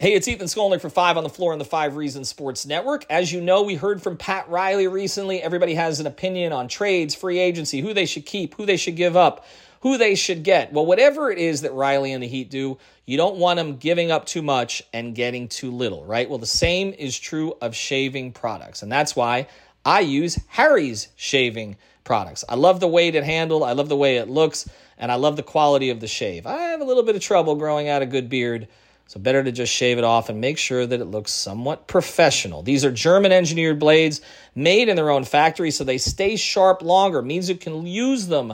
Hey, it's Ethan Skolnick for Five on the Floor on the Five Reasons Sports Network. As you know, we heard from Pat Riley recently. Everybody has an opinion on trades, free agency, who they should keep, who they should give up, who they should get. Well, whatever it is that Riley and the Heat do, you don't want them giving up too much and getting too little, right? Well, the same is true of shaving products, and that's why I use Harry's shaving products. I love the weight it handles, I love the way it looks, and I love the quality of the shave. I have a little bit of trouble growing out a good beard, so better to just shave it off and make sure that it looks somewhat professional. These are German-engineered blades made in their own factory, so they stay sharp longer. It means you can use them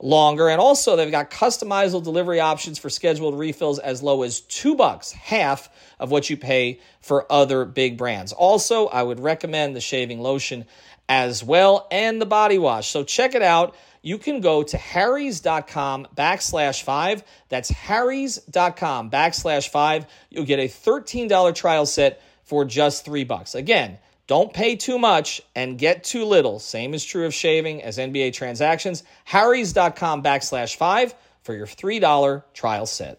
longer. And also, they've got customizable delivery options for scheduled refills as low as $2, half of what you pay for other big brands. Also, I would recommend the shaving lotion as well and the body wash. So check it out. You can go to harrys.com/5. That's harrys.com/5. You'll get a $13 trial set for just $3. Again, don't pay too much and get too little. Same is true of shaving as NBA transactions. harrys.com/5 for your $3 trial set.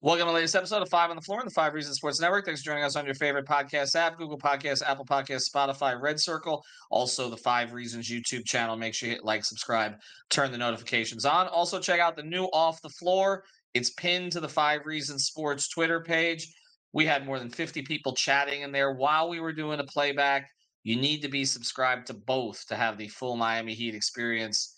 Welcome to the latest episode of Five on the Floor on the Five Reasons Sports Network. Thanks for joining us on your favorite podcast app, Google Podcasts, Apple Podcasts, Spotify, Red Circle. Also, the Five Reasons YouTube channel. Make sure you hit like, subscribe, turn the notifications on. Also, check out the new Off the Floor. It's pinned to the Five Reasons Sports Twitter page. We had more than 50 people chatting in there while we were doing a playback. You need to be subscribed to both to have the full Miami Heat experience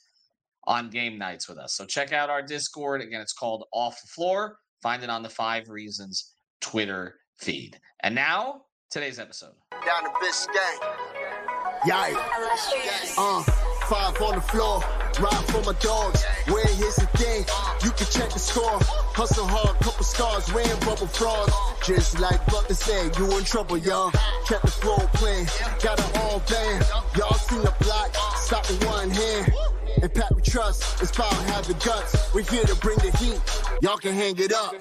on game nights with us. So check out our Discord. Again, it's called Off the Floor. Find it on the Five Reasons Twitter feed. And now, today's episode. Down the bitch gang. Yikes. Five on the floor. Ride for my dogs. Where here's the thing. You can check the score. Hustle hard. Couple stars. Wearing bubble frauds. Just like Butler said, you in trouble, y'all. Kept the floor playing. Got it all banned. Y'all seen the block. Stop with one hand. And Pat, we trust. It's power, have the guts. We're here to bring the heat. Y'all can hang it up.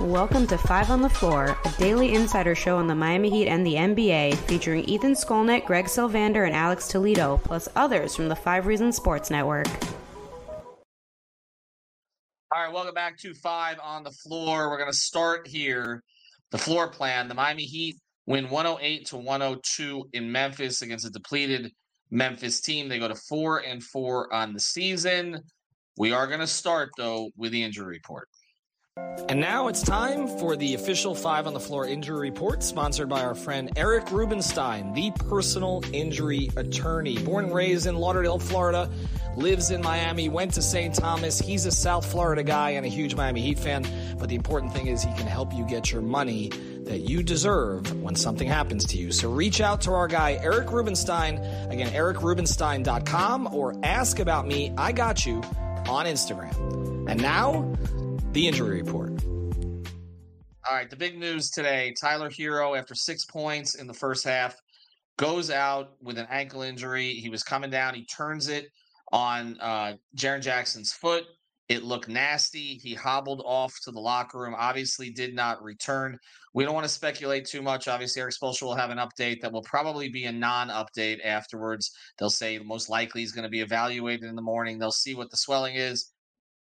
Welcome to Five on the Floor, a daily insider show on the Miami Heat and the NBA, featuring Ethan Skolnick, Greg Sylvander, and Alex Toledo, plus others from the Five Reasons Sports Network. All right, welcome back to Five on the Floor. We're going to start here. The floor plan. The Miami Heat win 108-102 in Memphis against a depleted Memphis team. They go to 4-4 on the season. We are going to start, though, with the injury report. And now it's time for the official Five on the Floor injury report, sponsored by our friend Eric Rubenstein, the personal injury attorney. Born and raised in Lauderdale, Florida, lives in Miami, went to St. Thomas. He's a South Florida guy and a huge Miami Heat fan, but the important thing is he can help you get your money that you deserve when something happens to you. So reach out to our guy, Eric Rubenstein, again, EricRubenstein.com, or ask about me, I got you, on Instagram. And now, the injury report. All right, the big news today, Tyler Herro, after 6 points in the first half, goes out with an ankle injury. He was coming down. He turns it on Jaren Jackson's foot. It looked nasty. He hobbled off to the locker room, obviously did not return. We don't want to speculate too much. Obviously, Erik Spoelstra will have an update that will probably be a non-update afterwards. They'll say most likely he's going to be evaluated in the morning. They'll see what the swelling is.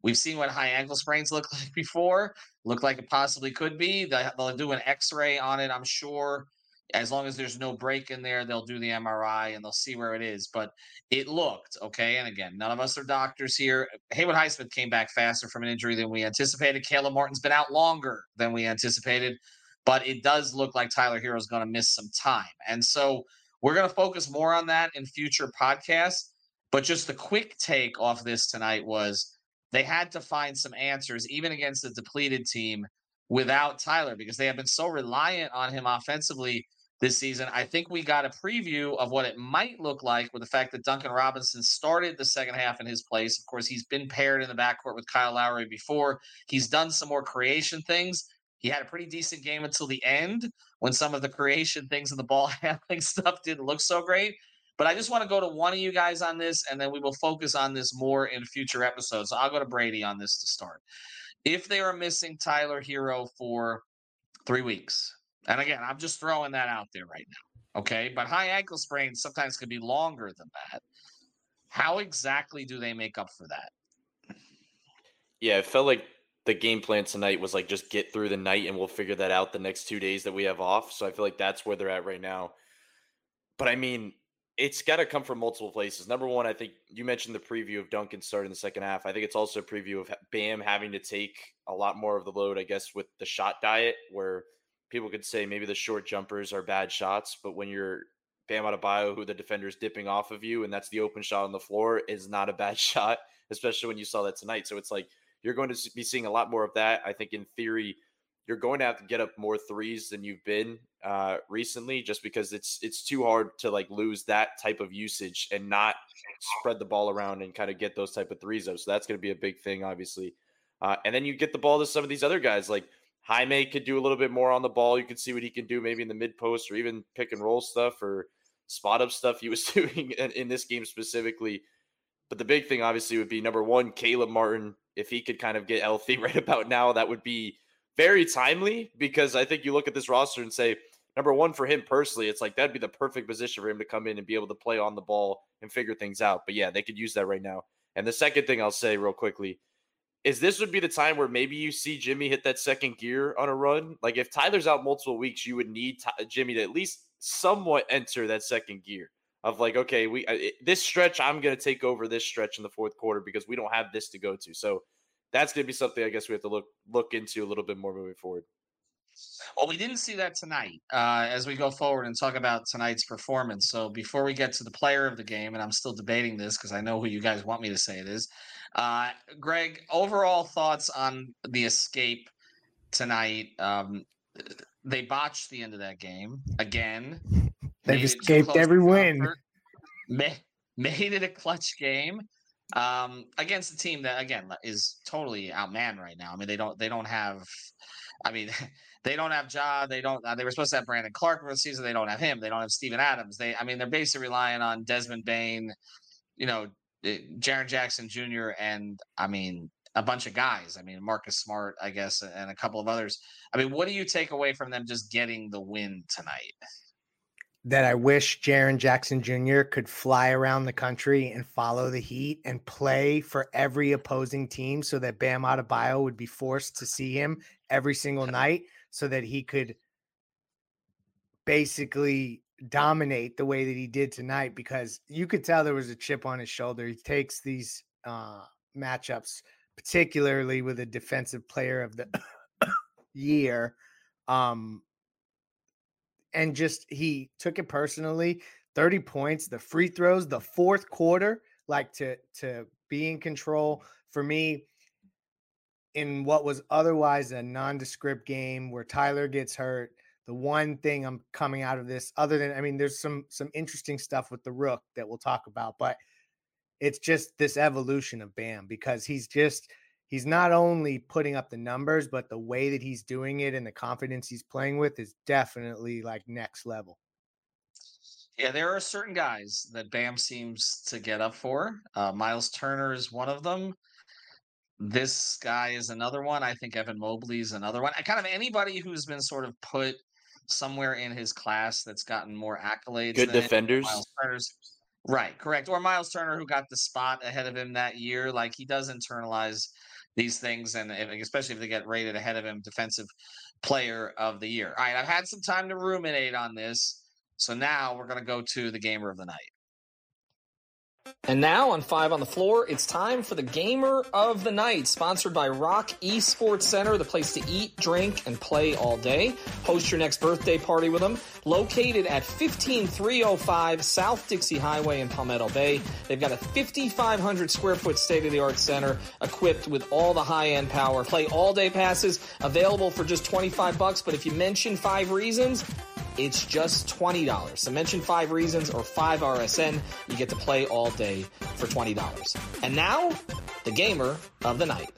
We've seen what high ankle sprains look like before. Looked like it possibly could be. They'll do an x-ray on it, I'm sure. As long as there's no break in there, they'll do the MRI and they'll see where it is. But it looked okay. And again, none of us are doctors here. Haywood Highsmith came back faster from an injury than we anticipated. Caleb Martin's been out longer than we anticipated. But it does look like Tyler Herro is going to miss some time. And so we're going to focus more on that in future podcasts. But just the quick take off this tonight was they had to find some answers, even against a depleted team, without Tyler, because they have been so reliant on him offensively this season. I think we got a preview of what it might look like with the fact that Duncan Robinson started the second half in his place. Of course, he's been paired in the backcourt with Kyle Lowry before. He's done some more creation things. He had a pretty decent game until the end when some of the creation things and the ball handling stuff didn't look so great. But I just want to go to one of you guys on this, and then we will focus on this more in future episodes. So I'll go to Brady on this to start. If they are missing Tyler Herro for 3 weeks, and again, I'm just throwing that out there right now, okay? But high ankle sprains sometimes could be longer than that. How exactly do they make up for that? Yeah, it felt like the game plan tonight was like just get through the night and we'll figure that out the next 2 days that we have off. So I feel like that's where they're at right now. But I mean, it's got to come from multiple places. Number one, I think you mentioned the preview of Duncan starting the second half. I think it's also a preview of Bam having to take a lot more of the load, I guess, with the shot diet, where people could say maybe the short jumpers are bad shots, but when you're Bam Adebayo, who the defender's dipping off of you, and that's the open shot on the floor, is not a bad shot, especially when you saw that tonight. So it's like, you're going to be seeing a lot more of that. I think in theory, you're going to have to get up more threes than you've been recently, just because it's too hard to like lose that type of usage and not spread the ball around and kind of get those type of threes up. So that's going to be a big thing, obviously. And then you get the ball to some of these other guys. Like Jaime could do a little bit more on the ball. You could see what he can do maybe in the mid post or even pick and roll stuff or spot up stuff he was doing in this game specifically. But the big thing obviously would be number one, Caleb Martin. If he could kind of get healthy right about now, that would be very timely, because I think you look at this roster and say, number one, for him personally, it's like that'd be the perfect position for him to come in and be able to play on the ball and figure things out. But yeah, they could use that right now. And the second thing I'll say real quickly is this would be the time where maybe you see Jimmy hit that second gear on a run. Like if Tyler's out multiple weeks, you would need Jimmy to at least somewhat enter that second gear of like, okay, this stretch, I'm going to take over this stretch in the fourth quarter because we don't have this to go to. So that's going to be something I guess we have to look into a little bit more moving forward. Well, we didn't see that tonight as we go forward and talk about tonight's performance. So before we get to the player of the game, and I'm still debating this because I know who you guys want me to say it is, Greg, overall thoughts on the escape tonight. They botched the end of that game again. They've escaped every win. Made it a clutch game against a team that, again, is totally outmanned right now. I mean, they don't have Ja. They were supposed to have Brandon Clark for the season. They don't have him. They don't have Steven Adams. They're basically relying on Desmond Bain, Jaren Jackson Jr. and a bunch of guys. Marcus Smart, I guess, and a couple of others. What do you take away from them just getting the win tonight? That I wish Jaren Jackson Jr. could fly around the country and follow the Heat and play for every opposing team so that Bam Adebayo would be forced to see him every single night so that he could basically dominate the way that he did tonight, because you could tell there was a chip on his shoulder. He takes these matchups, particularly with a defensive player of the year, and just, he took it personally. 30 points, the free throws, the fourth quarter, like to be in control for me in what was otherwise a nondescript game where Tyler gets hurt. The one thing I'm coming out of this, other than, there's some interesting stuff with the Rook that we'll talk about, but it's just this evolution of Bam, because he's not only putting up the numbers, but the way that he's doing it and the confidence he's playing with is definitely like next level. Yeah, there are certain guys that Bam seems to get up for. Miles Turner is one of them. This guy is another one. I think Evan Mobley is another one. Kind of anybody who's been sort of put somewhere in his class that's gotten more accolades. Good defenders. Miles Turner's. Right, correct. Or Miles Turner, who got the spot ahead of him that year. Like, he does internalize these things, and especially if they get rated ahead of him, defensive player of the year. All right, I've had some time to ruminate on this, so now we're going to go to the gamer of the night. And now on Five on the Floor, it's time for the Gamer of the Night, sponsored by Rock Esports Center, the place to eat, drink, and play all day. Host your next birthday party with them. Located at 15305 South Dixie Highway in Palmetto Bay, they've got a 5,500 square foot state-of-the-art center equipped with all the high-end power. Play all day passes available for just $25, but if you mention Five Reasons, It's just $20. So mention 5 Reasons or 5RSN. You get to play all day for $20. And now, the gamer of the night.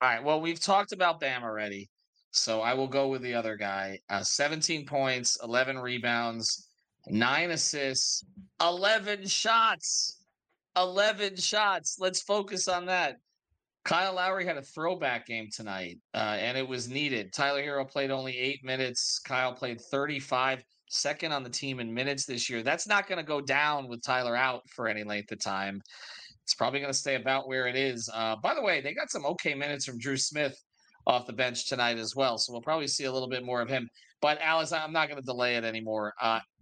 All right, well, we've talked about Bam already, so I will go with the other guy. 17 points, 11 rebounds, 9 assists, 11 shots. 11 shots. Let's focus on that. Kyle Lowry had a throwback game tonight, and it was needed. Tyler Herro played only 8 minutes. Kyle played 35, second on the team in minutes this year. That's not going to go down with Tyler out for any length of time. It's probably going to stay about where it is. By the way, they got some okay minutes from Drew Smith off the bench tonight as well, so we'll probably see a little bit more of him. But, Alice, I'm not going to delay it anymore.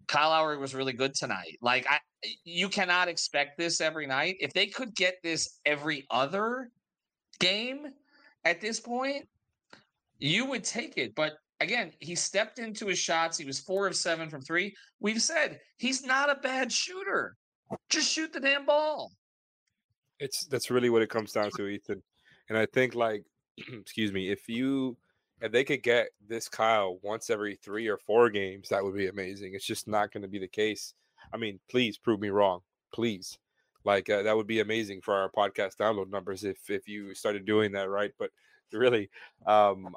Kyle Lowry was really good tonight. Like, you cannot expect this every night. If they could get this every other game at this point, you would take it. But, again, he stepped into his shots. He was 4 of 7 from 3. We've said he's not a bad shooter. Just shoot the damn ball. That's really what it comes down to, Ethan. And I think, like, excuse me, if they could get this Kyle once every 3 or 4 games, that would be amazing. It's just not going to be the case. I mean, please prove me wrong, please. Like, that would be amazing for our podcast download numbers if you started doing that, right? But really, I'm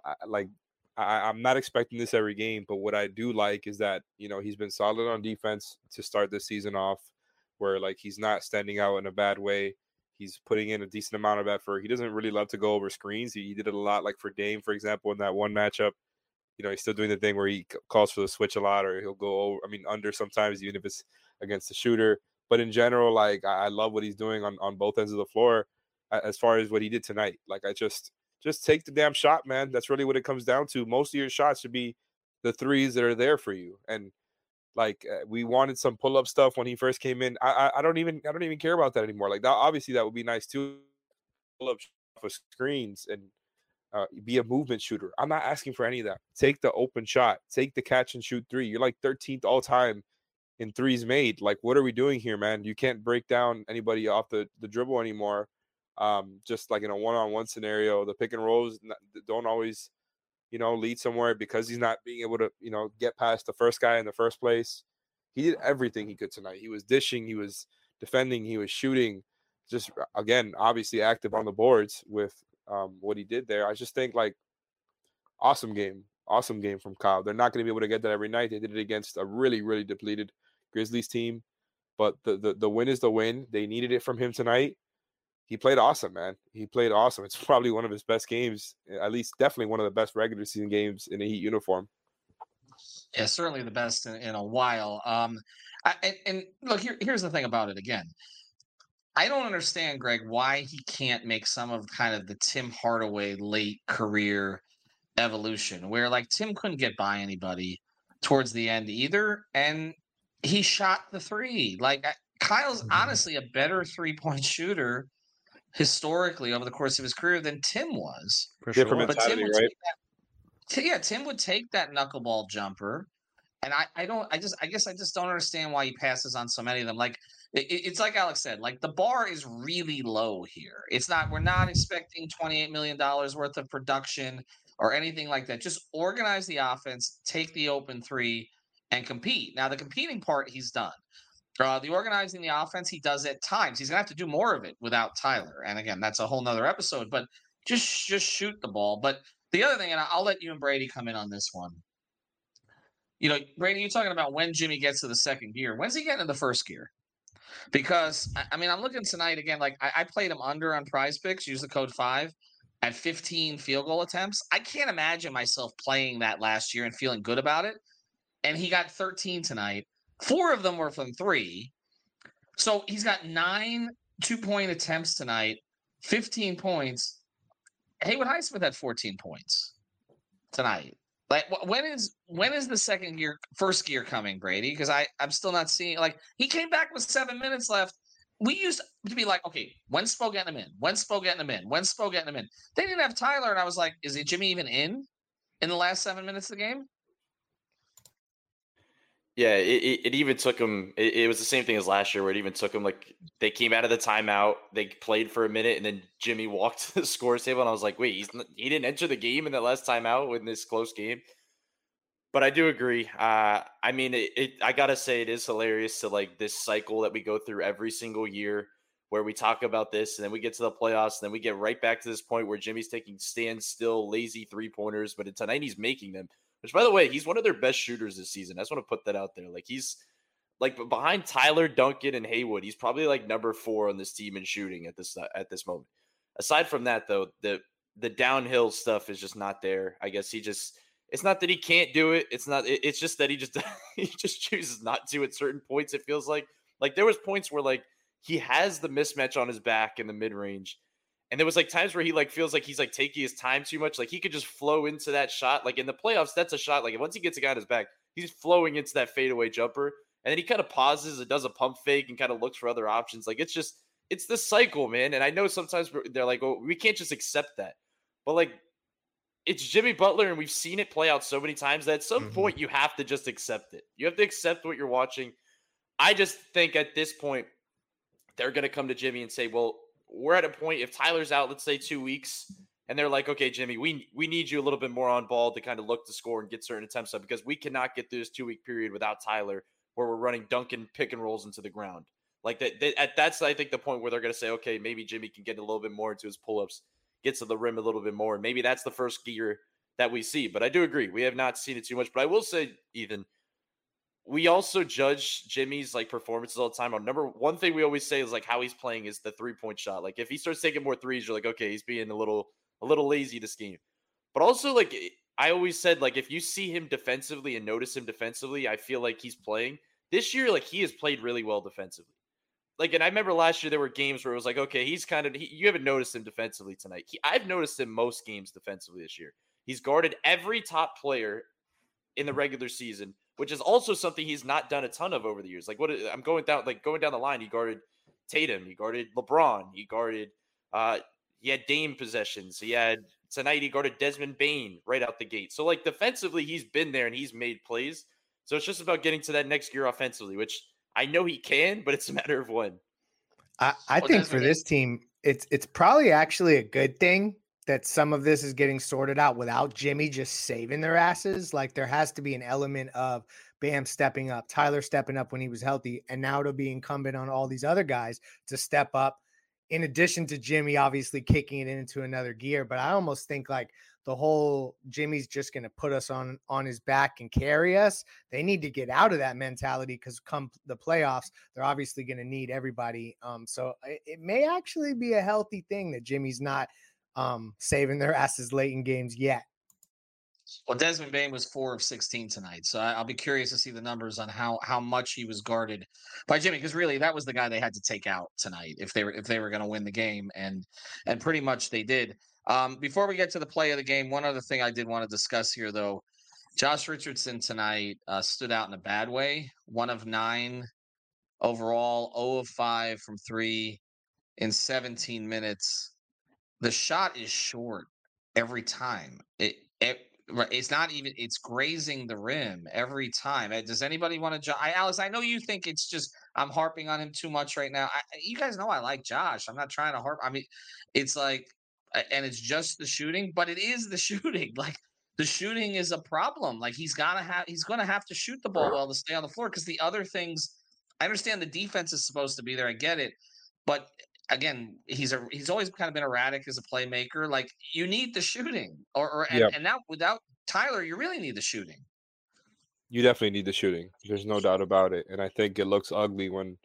not expecting this every game. But what I do like is that, you know, he's been solid on defense to start this season off, where like he's not standing out in a bad way. He's putting in a decent amount of effort. He doesn't really love to go over screens. He did it a lot, like for Dame, for example, in that one matchup. You know, he's still doing the thing where he calls for the switch a lot, or he'll go over, under sometimes, even if it's against the shooter. But in general, like, I love what he's doing on both ends of the floor as far as what he did tonight. Like, I just take the damn shot, man. That's really what it comes down to. Most of your shots should be the threes that are there for you. And like, we wanted some pull-up stuff when he first came in. I don't even care about that anymore. Like, that, obviously that would be nice too. Pull up for screens and be a movement shooter. I'm not asking for any of that. Take the open shot. Take the catch and shoot three. You're like 13th all time in threes made. Like, what are we doing here, man? You can't break down anybody off the dribble anymore. Just like in a one-on-one scenario, the pick and rolls don't always, you know, lead somewhere because he's not being able to, you know, get past the first guy in the first place. He did everything he could tonight. He was dishing, he was defending, he was shooting. Just, again, obviously active on the boards with what he did there. I just think, like, awesome game from Kyle. They're not going to be able to get that every night. They did it against a really, really depleted Grizzlies team. But the win is the win. They needed it from him tonight. He played awesome, man. He played awesome. It's probably one of his best games, at least definitely one of the best regular season games in a Heat uniform. Yeah, certainly the best in a while. Look, here's the thing about it again. I don't understand, Greg, why he can't make some of kind of the Tim Hardaway late career evolution where, like, Tim couldn't get by anybody towards the end either, and he shot the three. Like, Kyle's honestly a better three-point shooter historically over the course of his career than Tim was. For sure. But Tim would, right? Tim would take that knuckleball jumper. And I guess I just don't understand why he passes on so many of them. Like, it's like Alex said, like, the bar is really low here. We're not expecting $28 million worth of production or anything like that. Just organize the offense, take the open three, and compete. Now, the competing part, he's done. The organizing the offense, he does at times. He's going to have to do more of it without Tyler. And, again, that's a whole nother episode. But just shoot the ball. But the other thing, and I'll let you and Brady come in on this one. You know, Brady, you're talking about when Jimmy gets to the second gear. When's he getting to the first gear? Because, I mean, I'm looking tonight again. Like, I played him under on Prize Picks, use the code 5, at 15 field goal attempts. I can't imagine myself playing that last year and feeling good about it. And he got 13 tonight. 4 of them were from 3. So he's got 9 two-point attempts tonight, 15 points. Haywood Highsmith had 14 points tonight. Like, when is the first gear coming, Brady? Because I'm still not seeing, like, he came back with 7 minutes left. We used to be like, okay, when's Spo getting him in? When's Spo getting him in? They didn't have Tyler, and I was like, is it Jimmy even in the last 7 minutes of the game? Yeah, it even took him. It was the same thing as last year, where it even took him. Like, they came out of the timeout, they played for a minute, and then Jimmy walked to the scores table, and I was like, "Wait, he didn't enter the game in that last timeout in this close game." But I do agree. I mean, I got to say, it is hilarious to like this cycle that we go through every single year where we talk about this and then we get to the playoffs and then we get right back to this point where Jimmy's taking standstill, lazy three-pointers, but tonight he's making them, which, by the way, he's one of their best shooters this season. I just want to put that out there. Like, he's like behind Tyler, Duncan, and Haywood. He's probably like number four on this team in shooting at this moment. Aside from that, though, the downhill stuff is just not there. I guess he just... It's not that he can't do it. It's just that he just chooses not to at certain points. It feels like there was points where like he has the mismatch on his back in the mid range. And there was like times where he like feels like he's like taking his time too much. Like he could just flow into that shot. Like in the playoffs, that's a shot. Like once he gets a guy on his back, he's flowing into that fadeaway jumper. And then he kind of pauses and does a pump fake and kind of looks for other options. Like it's this cycle, man. And I know sometimes they're like, oh, we can't just accept that. But like, it's Jimmy Butler, and we've seen it play out so many times that at some point you have to just accept it. You have to accept what you're watching. I just think at this point, they're going to come to Jimmy and say, well, we're at a point, if Tyler's out, let's say 2 weeks, and they're like, okay, Jimmy, we need you a little bit more on ball to kind of look to score and get certain attempts up because we cannot get through this 2 week period without Tyler where we're running Duncan pick and rolls into the ground. Like that's, I think, the point where they're going to say, okay, maybe Jimmy can get a little bit more into his pull-ups, gets to the rim a little bit more. Maybe that's the first gear that we see. But I do agree. We have not seen it too much. But I will say, Ethan, we also judge Jimmy's like performances all the time. One thing we always say is like how he's playing is the three-point shot. Like if he starts taking more threes, you're like, okay, he's being a little lazy this game. But also, like I always said, like if you see him defensively and notice him defensively, I feel like he's playing. This year, like he has played really well defensively. Like, and I remember last year there were games where it was like, okay, you haven't noticed him defensively tonight. I've noticed him most games defensively this year. He's guarded every top player in the regular season, which is also something he's not done a ton of over the years. Like going down the line, he guarded Tatum, he guarded LeBron, he had Dame possessions. Tonight he guarded Desmond Bain right out the gate. So like defensively, he's been there and he's made plays. So it's just about getting to that next gear offensively, which I know he can, but it's a matter of when. I think for this team, it's probably actually a good thing that some of this is getting sorted out without Jimmy just saving their asses. Like there has to be an element of Bam stepping up, Tyler stepping up when he was healthy, and now it'll be incumbent on all these other guys to step up, in addition to Jimmy obviously kicking it into another gear. But I almost think like the whole Jimmy's just going to put us on his back and carry us. They need to get out of that mentality because come the playoffs, they're obviously going to need everybody. So it may actually be a healthy thing that Jimmy's not saving their asses late in games yet. Well, Desmond Bain was 4 of 16 tonight, so I'll be curious to see the numbers on how much he was guarded by Jimmy, because really that was the guy they had to take out tonight if they were going to win the game, and pretty much they did. Before we get to the play of the game, one other thing I did want to discuss here, though. Josh Richardson tonight stood out in a bad way. 1 of 9 overall, 0 of 5 from 3 in 17 minutes. The shot is short every time. It's not even, it's grazing the rim every time. Does anybody want to, Alice, I know you think it's just, I'm harping on him too much right now. You guys know I like Josh. I'm not trying to harp. I mean, it's like, and it's just the shooting, but it is the shooting. Like the shooting is a problem. Like he's going to have to shoot the ball well to stay on the floor. Cause the other things, I understand the defense is supposed to be there. I get it. But again, he's always kind of been erratic as a playmaker. Like you need the shooting, and now without Tyler, you really need the shooting. You definitely need the shooting. There's no doubt about it. And I think it looks ugly when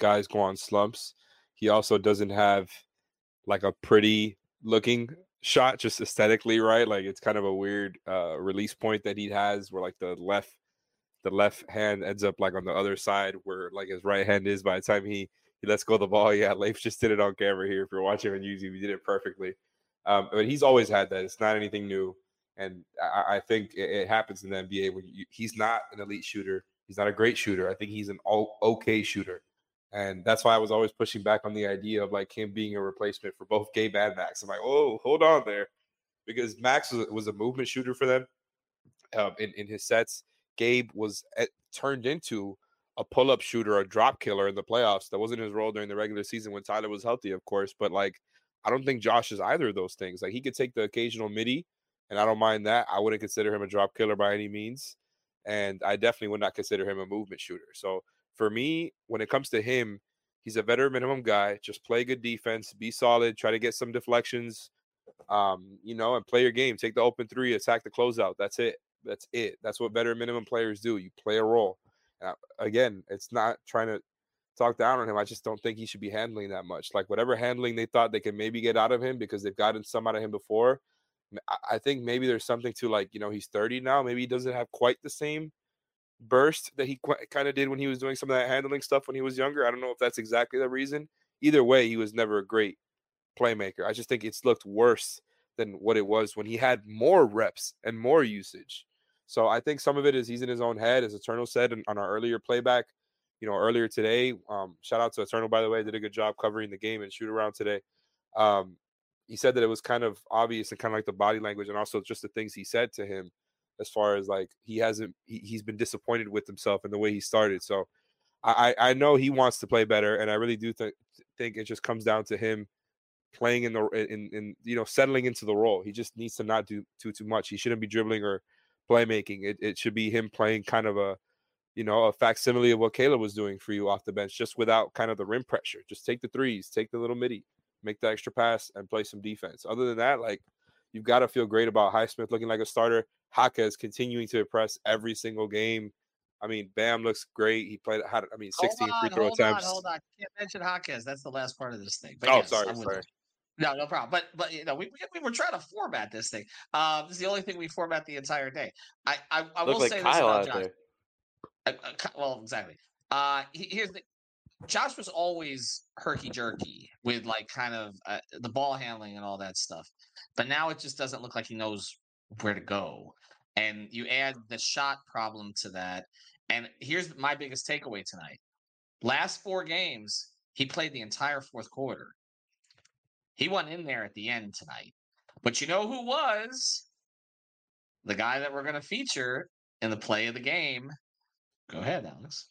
guys go on slumps. He also doesn't have like a pretty looking shot, just aesthetically, right? Like it's kind of a weird release point that he has, where like the left hand ends up like on the other side where like his right hand is by the time he lets go of the ball. Yeah, Leif just did it on camera here. If you're watching on YouTube, he did it perfectly. But he's always had that. It's not anything new. And I think it happens in the NBA when he's not an elite shooter. He's not a great shooter. I think he's an okay shooter. And that's why I was always pushing back on the idea of like him being a replacement for both Gabe and Max. I'm like, oh, hold on there. Because Max was a movement shooter for them in his sets. Gabe was turned into a pull-up shooter, a drop killer in the playoffs. That wasn't his role during the regular season when Tyler was healthy, of course. But, like, I don't think Josh is either of those things. Like, he could take the occasional midi, and I don't mind that. I wouldn't consider him a drop killer by any means, and I definitely would not consider him a movement shooter. So for me, when it comes to him, he's a veteran minimum guy. Just play good defense, be solid, try to get some deflections, and play your game. Take the open three, attack the closeout. That's it. That's it. That's what veteran minimum players do. You play a role. Again, it's not trying to talk down on him. I just don't think he should be handling that much. Like, whatever handling they thought they could maybe get out of him because they've gotten some out of him before, I think maybe there's something to, like, he's 30 now. Maybe he doesn't have quite the same burst that he kind of did when he was doing some of that handling stuff when he was younger. I don't know if that's exactly the reason. Either way, he was never a great playmaker. I just think it's looked worse than what it was when he had more reps and more usage. So I think some of it is he's in his own head, as Eternal said on our earlier playback, earlier today. Shout out to Eternal, by the way, did a good job covering the game and shoot around today. He said that it was kind of obvious and kind of like the body language and also just the things he said to him as far as like he's been disappointed with himself and the way he started. So I know he wants to play better, and I really do think it just comes down to him playing in settling into the role. He just needs to not do too much. He shouldn't be dribbling or playmaking. It should be him playing kind of a facsimile of what Caleb was doing for you off the bench, just without kind of the rim pressure. Just take the threes, take the little midi, make the extra pass, and play some defense. Other than that, like, you've got to feel great about Highsmith looking like a starter. Jaquez continuing to impress every single game. I mean, Bam looks great. He played 16 free throw attempts. Hold on. Can't mention Jaquez. That's the last part of this thing. But sorry. No problem. But we were trying to format this thing. This is the only thing we format the entire day. I will say this about Josh. Well, exactly. Here's the. Josh was always herky-jerky with the ball handling and all that stuff. But now it just doesn't look like he knows where to go. And you add the shot problem to that. And here's my biggest takeaway tonight. Last four games, he played the entire fourth quarter. He went in there at the end tonight. But you know who was the guy that we're going to feature in the play of the game? Go ahead, Alex.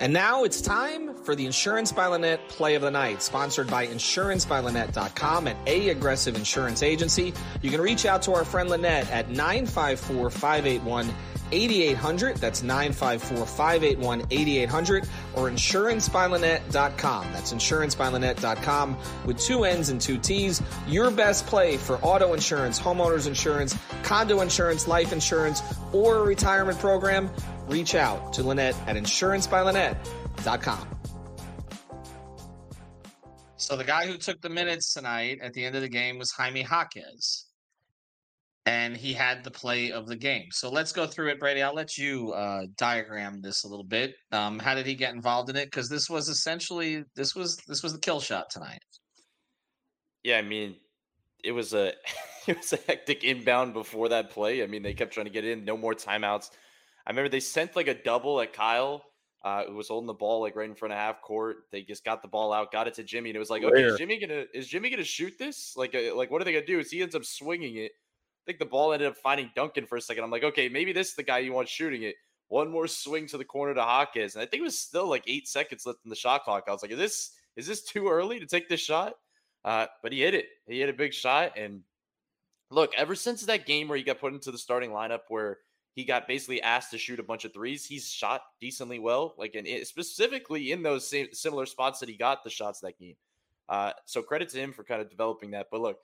And now it's time for the Insurance by Lynette Play of the Night, sponsored by InsuranceByLynette.com and A Aggressive Insurance Agency. You can reach out to our friend Lynette at 954-581-8800. That's 954-581-8800 or InsuranceByLynette.com. That's InsuranceByLynette.com with two N's and two T's. Your best play for auto insurance, homeowners insurance, condo insurance, life insurance, or a retirement program. Reach out to Lynette at InsuranceByLynette.com. So the guy who took the minutes tonight at the end of the game was Jaime Jaquez. And he had the play of the game. So let's go through it, Brady. I'll let you diagram this a little bit. How did he get involved in it? Because this was essentially this was the kill shot tonight. Yeah, I mean, it was a hectic inbound before that play. I mean, they kept trying to get in. No more timeouts. I remember they sent a double at Kyle, who was holding the ball right in front of half court. They just got the ball out, got it to Jimmy, and it was okay, is Jimmy gonna shoot this? Like what are they gonna do? Is he ends up swinging it? I think the ball ended up finding Duncan for a second. I'm like, okay, maybe this is the guy you want shooting it. One more swing to the corner to Jaquez, and I think it was still 8 seconds left in the shot clock. I was like, is this too early to take this shot? But he hit it. He hit a big shot, and look, ever since that game where he got put into the starting lineup where he got basically asked to shoot a bunch of threes, he's shot decently well, specifically in those same similar spots that he got the shots that game. So credit to him for kind of developing that. But look,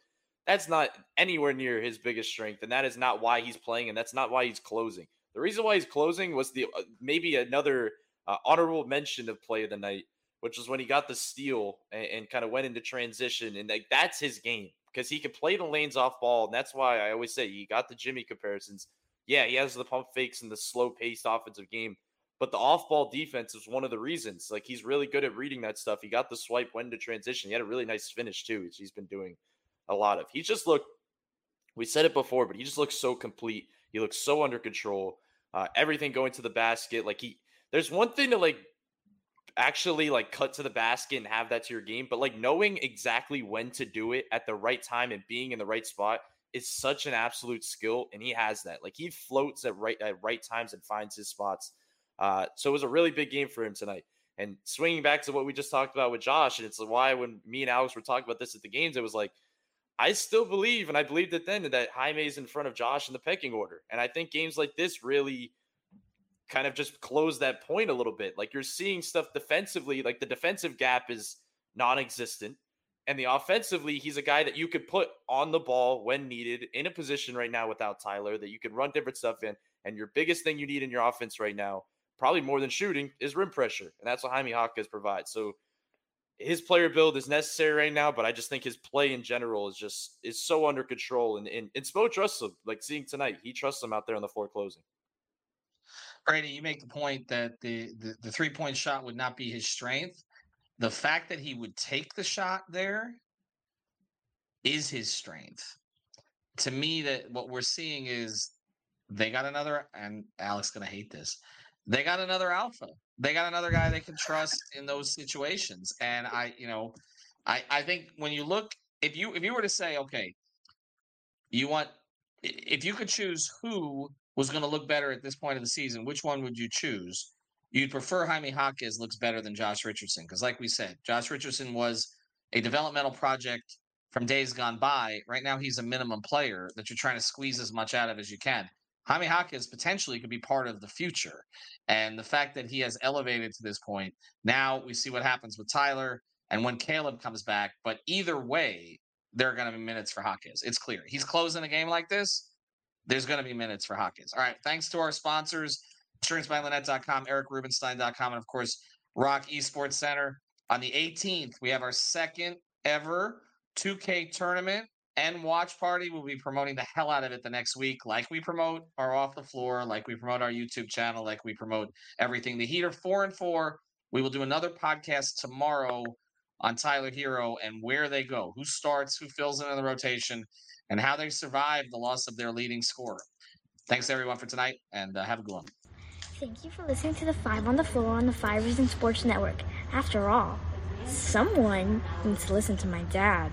that's not anywhere near his biggest strength, and that is not why he's playing, and that's not why he's closing. The reason why he's closing was maybe another honorable mention of play of the night, which was when he got the steal and kind of went into transition, and that's his game because he can play the lanes off ball, and that's why I always say he got the Jimmy comparisons. Yeah, he has the pump fakes and the slow-paced offensive game, but the off-ball defense is one of the reasons. He's really good at reading that stuff. He got the swipe when to transition. He had a really nice finish, too, which he's been doing a lot of. He just looked – we said it before, but he just looks so complete. He looks so under control. Everything going to the basket. There's one thing to, actually, cut to the basket and have that to your game, but, knowing exactly when to do it at the right time and being in the right spot – is such an absolute skill, and he has that. He floats at right times and finds his spots. So it was a really big game for him tonight. And swinging back to what we just talked about with Josh, and it's why when me and Alex were talking about this at the games, it was I still believe, and I believed it then, that Jaime's in front of Josh in the pecking order. And I think games like this really kind of just close that point a little bit. Like, you're seeing stuff defensively, like the defensive gap is non-existent. And the offensively, he's a guy that you could put on the ball when needed in a position right now without Tyler that you could run different stuff in. And your biggest thing you need in your offense right now, probably more than shooting, is rim pressure. And that's what Jaime Jaquez provides. So his player build is necessary right now, but I just think his play in general is just is so under control. And Spo trusts him, like seeing tonight. He trusts him out there on the floor closing. Brady, you make the point that the three-point shot would not be his strength. The fact that he would take the shot there is his strength. To me, that what we're seeing is they got another, and Alex going to hate this, they got another alpha. They got another guy they can trust in those situations. And I think when you look, if you were to say, okay, you want, if you could choose who was going to look better at this point of the season, which one would you choose? You'd prefer Jaime Jaquez looks better than Josh Richardson. Because like we said, Josh Richardson was a developmental project from days gone by. Right now, he's a minimum player that you're trying to squeeze as much out of as you can. Jaime Jaquez potentially could be part of the future. And the fact that he has elevated to this point, now we see what happens with Tyler and when Caleb comes back. But either way, there are going to be minutes for Jaquez. It's clear. He's closing a game like this. There's going to be minutes for Jaquez. All right. Thanks to our sponsors, InsuranceByLynette.com, EricRubenstein.com, and, of course, Rock Esports Center. On the 18th, we have our second ever 2K tournament and watch party. We'll be promoting the hell out of it the next week, like we promote our Off the Floor, like we promote our YouTube channel, like we promote everything. The Heat are 4-4. We will do another podcast tomorrow on Tyler Herro and where they go, who starts, who fills in the rotation, and how they survive the loss of their leading scorer. Thanks, everyone, for tonight, and have a good one. Thank you for listening to the Five on the Floor on the Five Reasons Sports Network. After all, someone needs to listen to my dad.